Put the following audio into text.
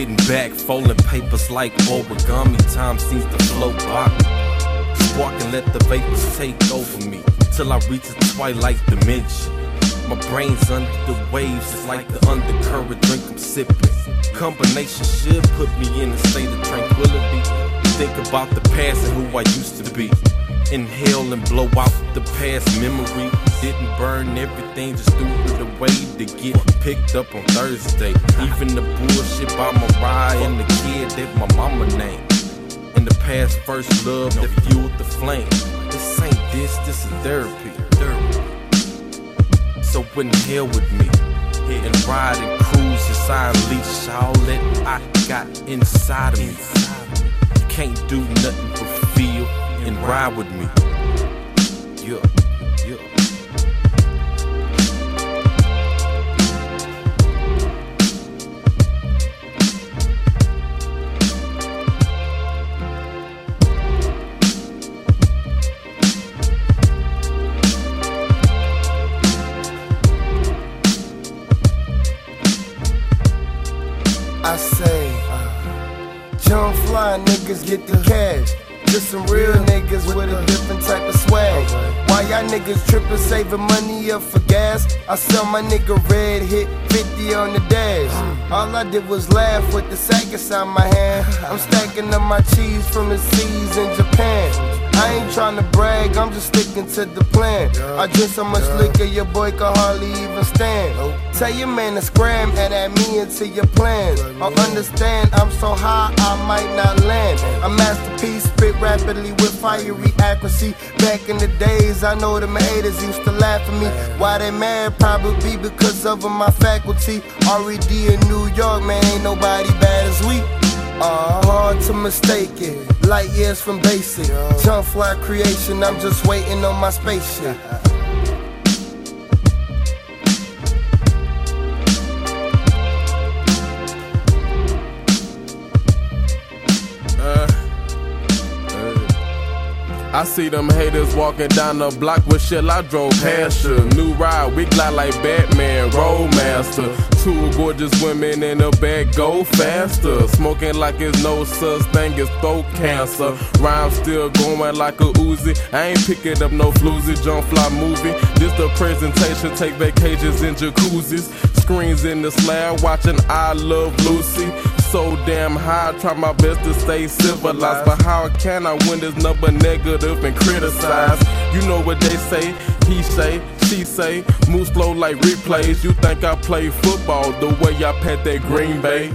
sitting back, folding papers like origami. Time seems to float by. Spark and let the vapors take over me till I reach a twilight dimension. My brain's under the waves, it's like the undercurrent drink I'm sipping. Combination should put me in a state of tranquility. Think about the past and who I used to be. Inhale and blow out the past memory. Didn't burn everything, just threw it away to get picked up on Thursday. Even the bullshit by Mariah and the kid that my mama named. And the past first love that fueled the flame. This ain't this is therapy. So inhale with me and ride and cruise as I unleash all that I got inside of me. You can't do nothing but feel and ride with me. Yeah. I say, jump fly niggas get the cash. Just some real niggas with a different type of swag. Why y'all niggas trippin', saving money up for gas? I sell my nigga red, hit 50 on the dash. All I did was laugh with the sack inside my hand. I'm stacking up my cheese from the seas in Japan. I ain't tryna brag, I'm just sticking to the plan. I drink so much liquor, your boy could hardly even stand. Tell your man to scram and add me into your plans. Or understand, I'm so high, I might not land. A masterpiece, spit rapidly with fiery accuracy. Back in the days, I know them haters used to laugh at me. Why they mad? Probably because of my faculty. R.E.D. in New York, man, ain't nobody bad as we. Hard to mistake it, light years from basic. Jump fly creation, I'm just waiting on my spaceship. I see them haters walking down the block with shit I drove past ya. New ride, we glide like Batman, Roadmaster. Two gorgeous women in the bed go faster. Smoking like it's no such thing as throat cancer. Rhymes still going like a Uzi. I ain't picking up no floozy, jump fly movie. This the presentation, take vacations in jacuzzis. Screens in the slab, watching I Love Lucy. So damn high, I try my best to stay civilized. But how can I win this number negative and criticized? You know what they say, he say, she say. Move slow like replays. You think I play football the way I pat that Green Bay?